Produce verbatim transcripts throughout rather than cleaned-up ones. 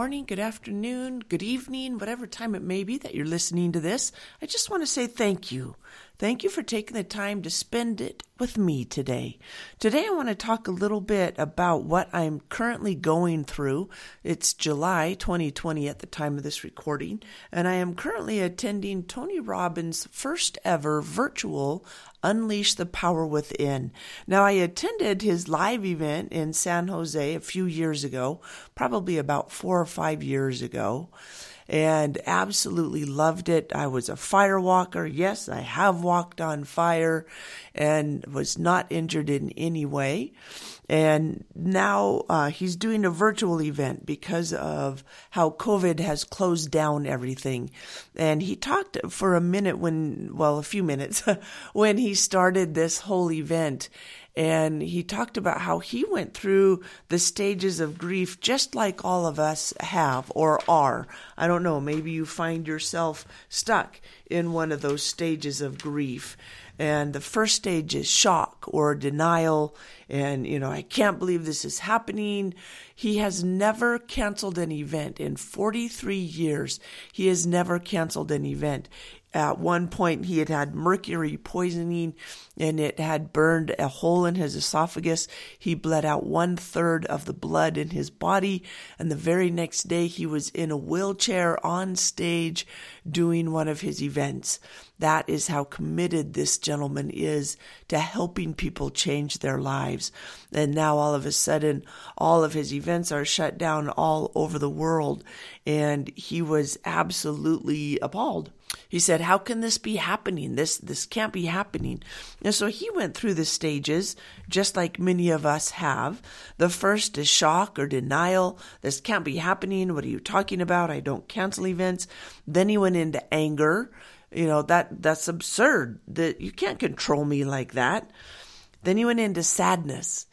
morning, good afternoon, good evening, whatever time it may be that you're listening to this, I just want to say thank you. Thank you for taking the time to spend it with me today. Today I want to talk a little bit about what I'm currently going through. It's July twenty twenty at the time of this recording, and I am currently attending Tony Robbins' first ever virtual Unleash the Power Within. Now, I attended his live event in San Jose a few years ago, probably about four or five years ago, and absolutely loved it. I was a fire walker. Yes, I have walked on fire and was not injured in any way. And now uh, he's doing a virtual event because of how COVID has closed down everything. And he talked for a minute when, well, a few minutes, when he started this whole event. And he talked about how he went through the stages of grief just like all of us have or are. I don't know, maybe you find yourself stuck in one of those stages of grief. And the first stage is shock or denial. And, you know, I can't believe this is happening. He has never canceled an event in forty-three years. He has never canceled an event. At one point, he had had mercury poisoning, and it had burned a hole in his esophagus. He bled out one third of the blood in his body, and the very next day, he was in a wheelchair on stage doing one of his events. That is how committed this gentleman is to helping people change their lives. And now, all of a sudden, all of his events are shut down all over the world, and he was absolutely appalled. He said, how can this be happening? This this can't be happening. And so he went through the stages, just like many of us have. The first is shock or denial. This can't be happening. What are you talking about? I don't cancel events. Then he went into anger. You know, that that's absurd. That you can't control me like that. Then he went into sadness.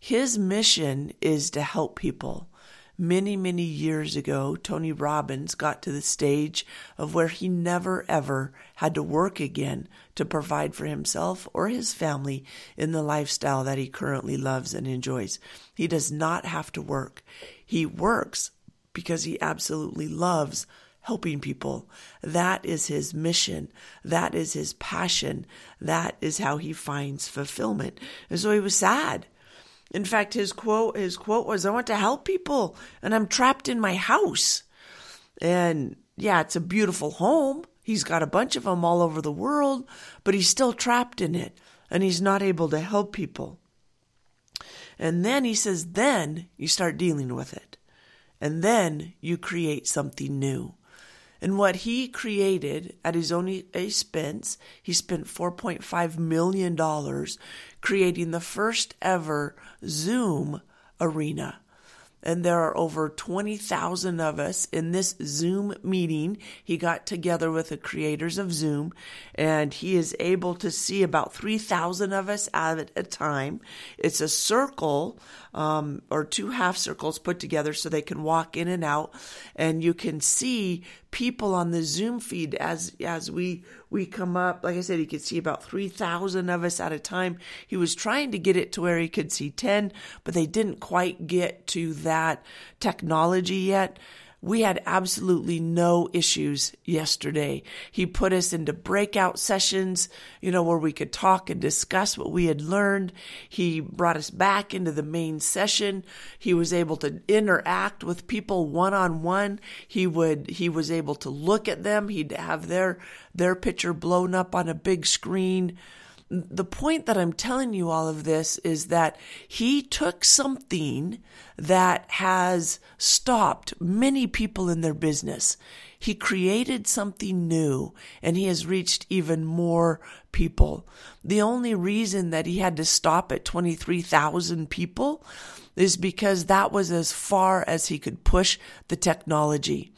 His mission is to help people. Many, many years ago, Tony Robbins got to the stage of where he never, ever had to work again to provide for himself or his family in the lifestyle that he currently loves and enjoys. He does not have to work. He works because he absolutely loves helping people. That is his mission. That is his passion. That is how he finds fulfillment. And so he was sad. In fact, his quote his quote was, I want to help people, and I'm trapped in my house. And yeah, it's a beautiful home. He's got a bunch of them all over the world, but he's still trapped in it, and he's not able to help people. And then he says, then you start dealing with it, and then you create something new. And what he created at his own expense, he spent four point five million dollars creating the first ever Zoom arena. And there are over twenty thousand of us in this Zoom meeting. He got together with the creators of Zoom, and he is able to see about three thousand of us at a time. It's a circle, um, or two half circles put together so they can walk in and out. And you can see people on the Zoom feed as, as we, we come up. Like I said, he could see about three thousand of us at a time. He was trying to get it to where he could see ten, but they didn't quite get to that. that technology yet. We had absolutely no issues yesterday. He put us into breakout sessions, you know, where we could talk and discuss what we had learned. He brought us back into the main session. He was able to interact with people one-on-one. He would, he was able to look at them. He'd have their, their picture blown up on a big screen. The point that I'm telling you all of this is that he took something that has stopped many people in their business. He created something new, and he has reached even more people. The only reason that he had to stop at twenty-three thousand people is because that was as far as he could push the technology.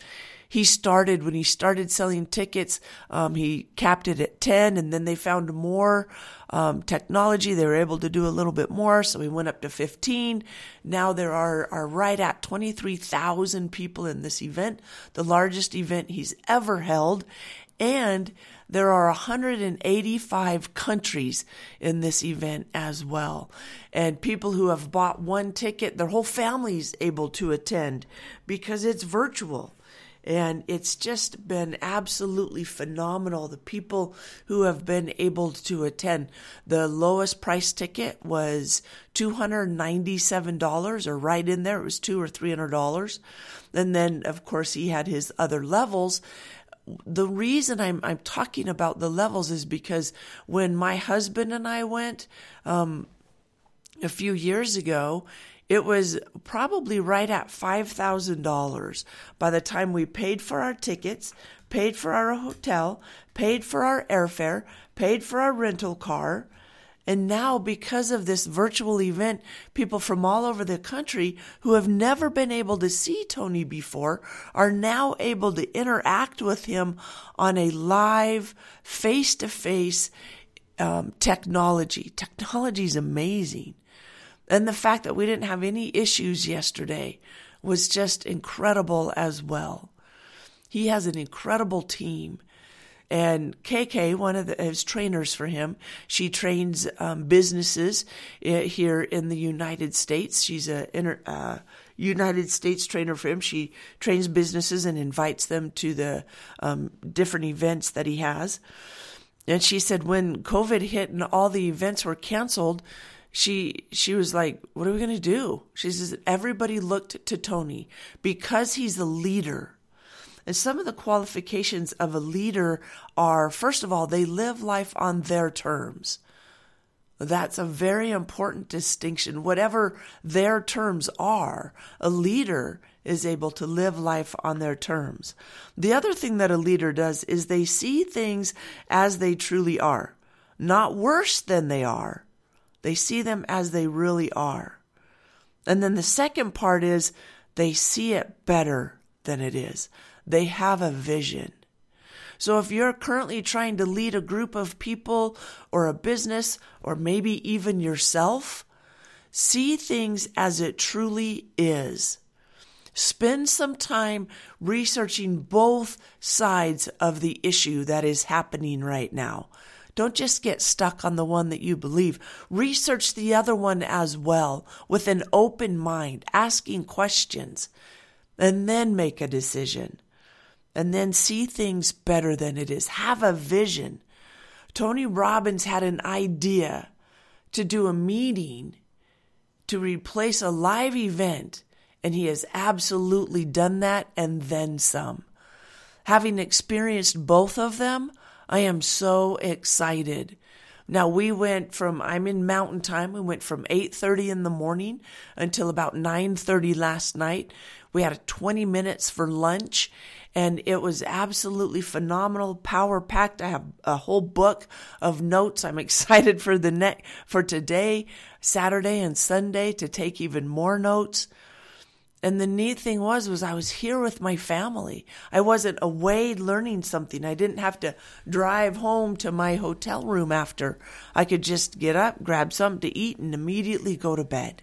He started, when he started selling tickets, um, he capped it at ten, and then they found more um, technology. They were able to do a little bit more, so he went up to fifteen. Now there are, are right at twenty-three thousand people in this event, the largest event he's ever held, and There are one hundred eighty-five countries in this event as well. And people who have bought one ticket, their whole family's able to attend because it's virtual. And it's just been absolutely phenomenal. The people who have been able to attend. The lowest price ticket was two hundred ninety-seven dollars, or right in there. It was two or three hundred dollars. And then, of course, he had his other levels. The reason I'm I'm talking about the levels is because when my husband and I went um, a few years ago, it was probably right at five thousand dollars by the time we paid for our tickets, paid for our hotel, paid for our airfare, paid for our rental car. And now, because of this virtual event, people from all over the country who have never been able to see Tony before are now able to interact with him on a live, face-to-face um, technology. Technology is amazing. And the fact that we didn't have any issues yesterday was just incredible as well. He has an incredible team. And K K, one of the, his trainers for him, she trains um, businesses here in the United States. She's a inter, uh, United States trainer for him. She trains businesses and invites them to the um, different events that he has. And she said when COVID hit and all the events were canceled, She she was like, what are we going to do? She says, everybody looked to Tony because he's a leader. And some of the qualifications of a leader are, first of all, they live life on their terms. That's a very important distinction. Whatever their terms are, a leader is able to live life on their terms. The other thing that a leader does is they see things as they truly are, not worse than they are. They see them as they really are. And then the second part is they see it better than it is. They have a vision. So if you're currently trying to lead a group of people or a business or maybe even yourself, see things as it truly is. Spend some time researching both sides of the issue that is happening right now. Don't just get stuck on the one that you believe. Research the other one as well with an open mind, asking questions, and then make a decision. And then see things better than it is. Have a vision. Tony Robbins had an idea to do a meeting to replace a live event, and he has absolutely done that and then some. Having experienced both of them, I am so excited. Now we went from, I'm in mountain time, we went from eight thirty in the morning until about nine thirty last night. We had twenty minutes for lunch and it was absolutely phenomenal, power packed. I have a whole book of notes. I'm excited for the next, for today, Saturday and Sunday to take even more notes. And the neat thing was, was I was here with my family. I wasn't away learning something. I didn't have to drive home to my hotel room after. I could just get up, grab something to eat, and immediately go to bed.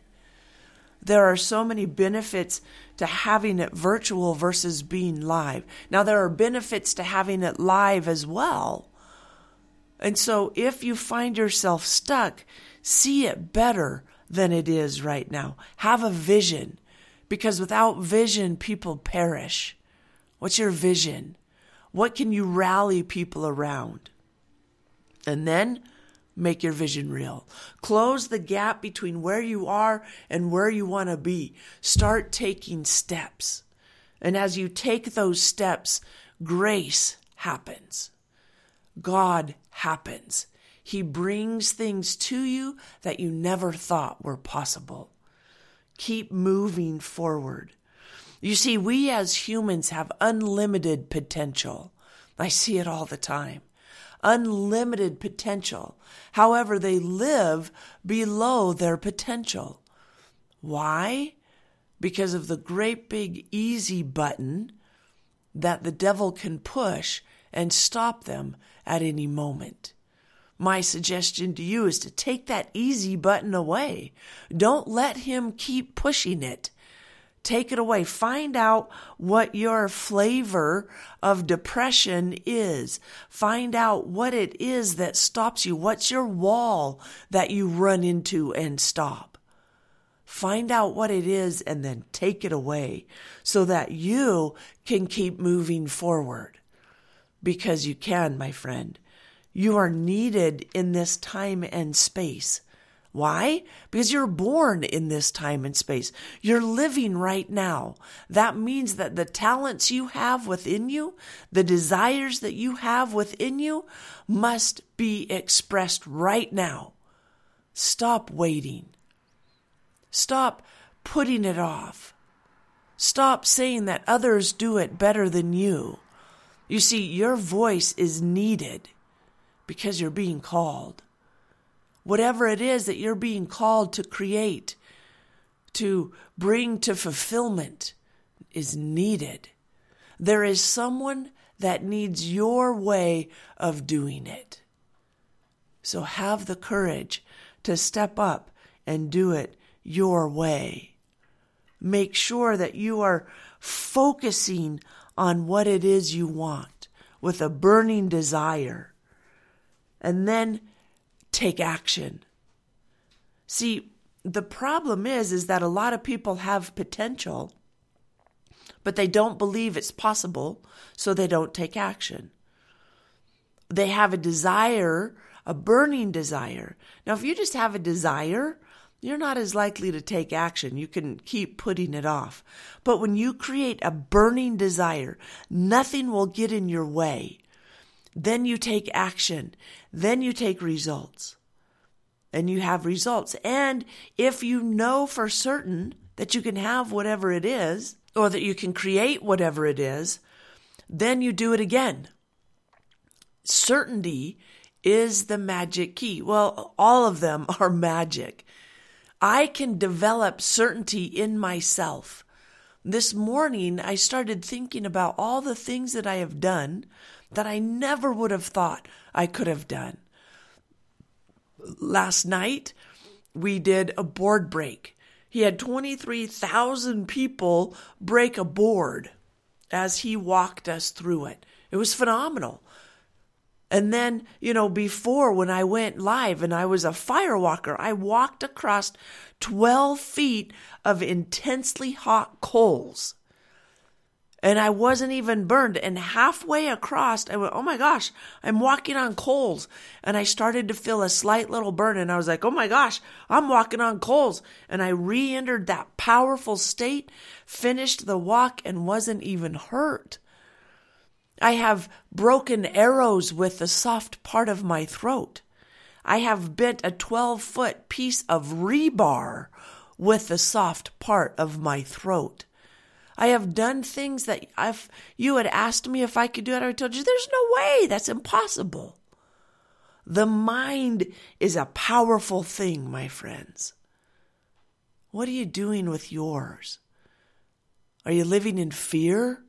There are so many benefits to having it virtual versus being live. Now, there are benefits to having it live as well. And so if you find yourself stuck, see it better than it is right now. Have a vision. Because without vision, people perish. What's your vision? What can you rally people around? And then make your vision real. Close the gap between where you are and where you want to be. Start taking steps. And as you take those steps, grace happens. God happens. He brings things to you that you never thought were possible. Keep moving forward. You see, we as humans have unlimited potential. I see it all the time. Unlimited potential. However, they live below their potential. Why? Because of the great big easy button that the devil can push and stop them at any moment. My suggestion to you is to take that easy button away. Don't let him keep pushing it. Take it away. Find out what your flavor of depression is. Find out what it is that stops you. What's your wall that you run into and stop? Find out what it is and then take it away so that you can keep moving forward. Because you can, my friend. You are needed in this time and space. Why? Because you're born in this time and space. You're living right now. That means that the talents you have within you, the desires that you have within you, must be expressed right now. Stop waiting. Stop putting it off. Stop saying that others do it better than you. You see, your voice is needed because you're being called. Whatever it is that you're being called to create, to bring to fulfillment, is needed. There is someone that needs your way of doing it. So have the courage to step up and do it your way. Make sure that you are focusing on what it is you want with a burning desire. And then take action. See, the problem is, is that a lot of people have potential, but they don't believe it's possible, so they don't take action. They have a desire, a burning desire. Now, if you just have a desire, you're not as likely to take action. You can keep putting it off. But when you create a burning desire, nothing will get in your way. Then you take action. Then you take results. And you have results. And if you know for certain that you can have whatever it is, or that you can create whatever it is, then you do it again. Certainty is the magic key. Well, all of them are magic. I can develop certainty in myself. This morning, I started thinking about all the things that I have done that I never would have thought I could have done. Last night, we did a board break. He had twenty-three thousand people break a board as he walked us through it. It was phenomenal. And then, you know, before when I went live and I was a firewalker, I walked across twelve feet of intensely hot coals. And I wasn't even burned. And halfway across, I went, oh my gosh, I'm walking on coals. And I started to feel a slight little burn. And I was like, oh my gosh, I'm walking on coals. And I re-entered that powerful state, finished the walk, and wasn't even hurt. I have broken arrows with the soft part of my throat. I have bent a twelve-foot piece of rebar with the soft part of my throat. I have done things that if you had asked me if I could do it, I told you, there's no way. That's impossible. The mind is a powerful thing, my friends. What are you doing with yours? Are you living in fear?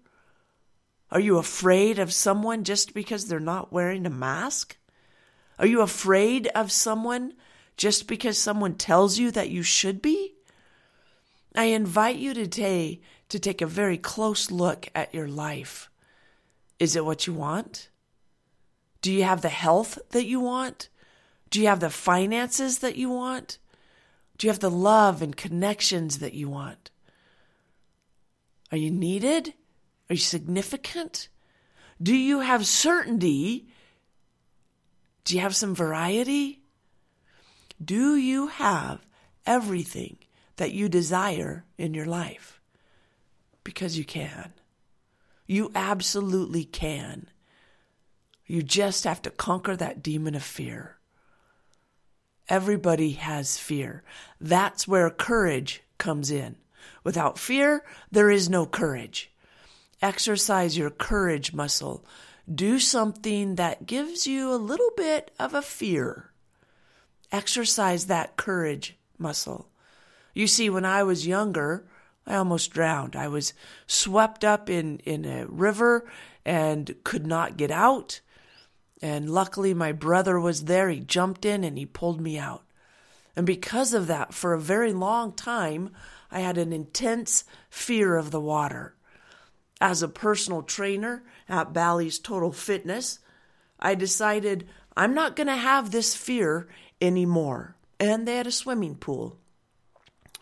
Are you afraid of someone just because they're not wearing a mask? Are you afraid of someone just because someone tells you that you should be? I invite you today to take a very close look at your life. Is it what you want? Do you have the health that you want? Do you have the finances that you want? Do you have the love and connections that you want? Are you needed? Are you significant? Do you have certainty? Do you have some variety? Do you have everything that you desire in your life? Because you can. You absolutely can. You just have to conquer that demon of fear. Everybody has fear. That's where courage comes in. Without fear, there is no courage. Exercise your courage muscle. Do something that gives you a little bit of a fear. Exercise that courage muscle. You see, when I was younger, I almost drowned. I was swept up in, in a river and could not get out. And luckily my brother was there. He jumped in and he pulled me out. And because of that, for a very long time, I had an intense fear of the water. As a personal trainer at Bally's Total Fitness, I decided I'm not going to have this fear anymore. And they had a swimming pool.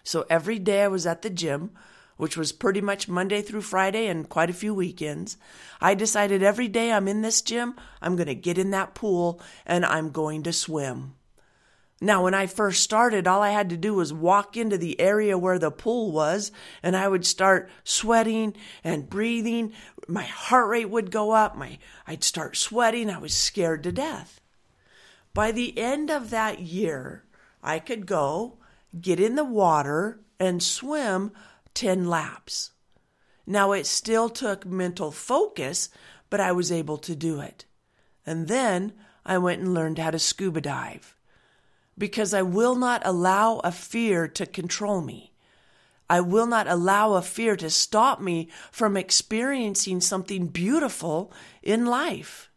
So every day I was at the gym, which was pretty much Monday through Friday and quite a few weekends, I decided every day I'm in this gym, I'm going to get in that pool and I'm going to swim. Now, when I first started, all I had to do was walk into the area where the pool was, and I would start sweating and breathing. My heart rate would go up. My, I'd start sweating. I was scared to death. By the end of that year, I could go get in the water and swim ten laps. Now, it still took mental focus, but I was able to do it. And then I went and learned how to scuba dive. Because I will not allow a fear to control me. I will not allow a fear to stop me from experiencing something beautiful in life.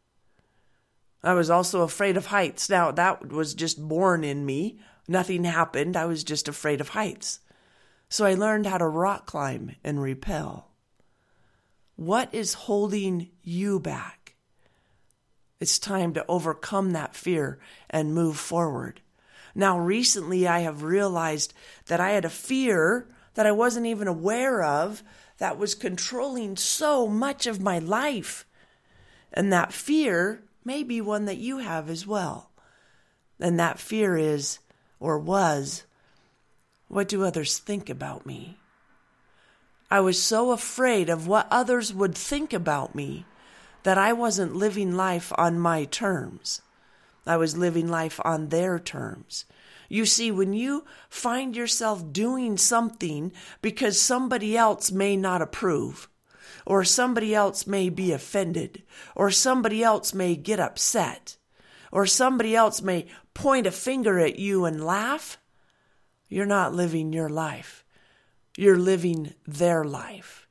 I was also afraid of heights. Now, that was just born in me. Nothing happened. I was just afraid of heights. So I learned how to rock climb and rappel. What is holding you back? It's time to overcome that fear and move forward. Now, recently, I have realized that I had a fear that I wasn't even aware of that was controlling so much of my life. And that fear may be one that you have as well. And that fear is, or was, what do others think about me? I was so afraid of what others would think about me that I wasn't living life on my terms. I was living life on their terms. You see, when you find yourself doing something because somebody else may not approve, or somebody else may be offended, or somebody else may get upset, or somebody else may point a finger at you and laugh, you're not living your life. You're living their life.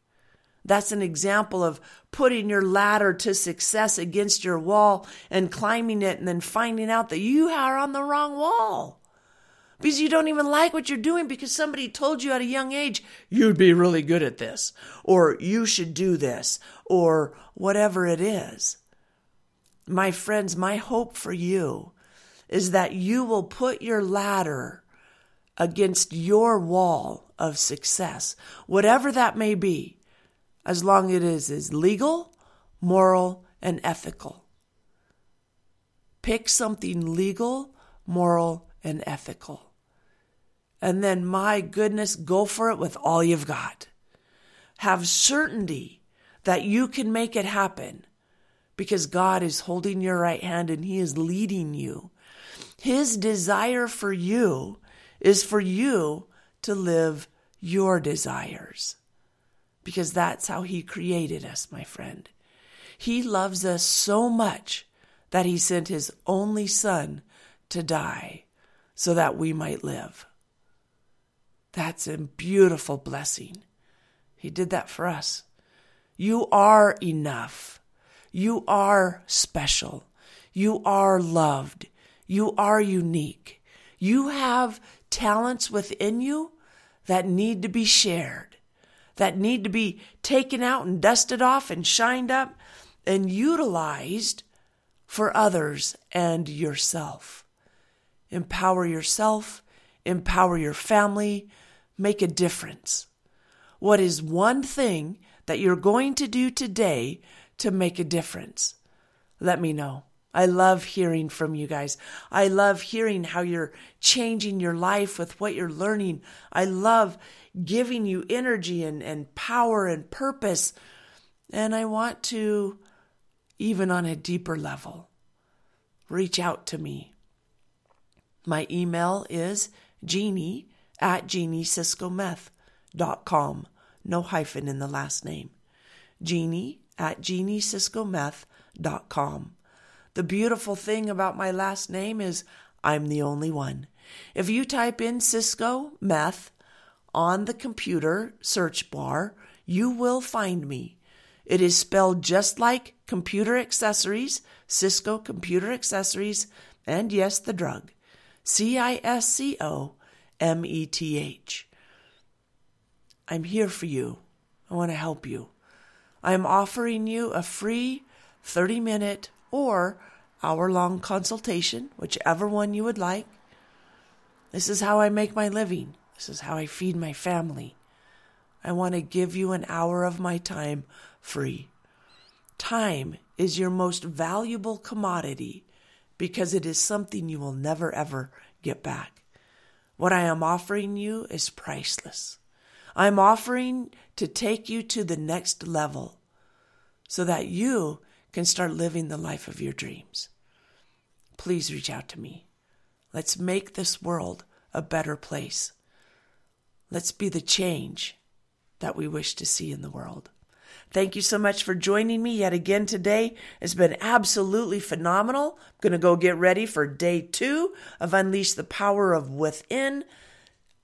That's an example of putting your ladder to success against your wall and climbing it and then finding out that you are on the wrong wall because you don't even like what you're doing because somebody told you at a young age, you'd be really good at this, or you should do this, or whatever it is. My friends, my hope for you is that you will put your ladder against your wall of success, whatever that may be. As long as it is, is legal, moral, and ethical. Pick something legal, moral, and ethical. And then, my goodness, go for it with all you've got. Have certainty that you can make it happen because God is holding your right hand and He is leading you. His desire for you is for you to live your desires. Because that's how He created us, my friend. He loves us so much that He sent His only Son to die so that we might live. That's a beautiful blessing. He did that for us. You are enough. You are special. You are loved. You are unique. You have talents within you that need to be shared, that need to be taken out and dusted off and shined up and utilized for others and yourself. Empower yourself, empower your family, make a difference. What is one thing that you're going to do today to make a difference? Let me know. I love hearing from you guys. I love hearing how you're changing your life with what you're learning. I love giving you energy and, and power and purpose. And I want to, even on a deeper level, reach out to me. My email is genie at genie siscometh dot com. No hyphen in the last name. Genie at genie siscometh dot com. The beautiful thing about my last name is I'm the only one. If you type in Cisco Meth on the computer search bar, you will find me. It is spelled just like computer accessories, Cisco Computer Accessories, and yes, the drug. C I S C O M E T H. I'm here for you. I want to help you. I am offering you a free thirty-minute or hour-long consultation, whichever one you would like. This is how I make my living. This is how I feed my family. I want to give you an hour of my time free. Time is your most valuable commodity because it is something you will never, ever get back. What I am offering you is priceless. I'm offering to take you to the next level so that you can start living the life of your dreams. Please reach out to me. Let's make this world a better place. Let's be the change that we wish to see in the world. Thank you so much for joining me yet again today. It's been absolutely phenomenal. I'm going to go get ready for day two of Unleash the Power of Within.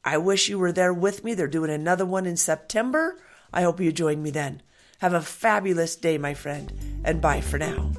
I wish you were there with me. They're doing another one in September. I hope you join me then. Have a fabulous day, my friend, and bye for now.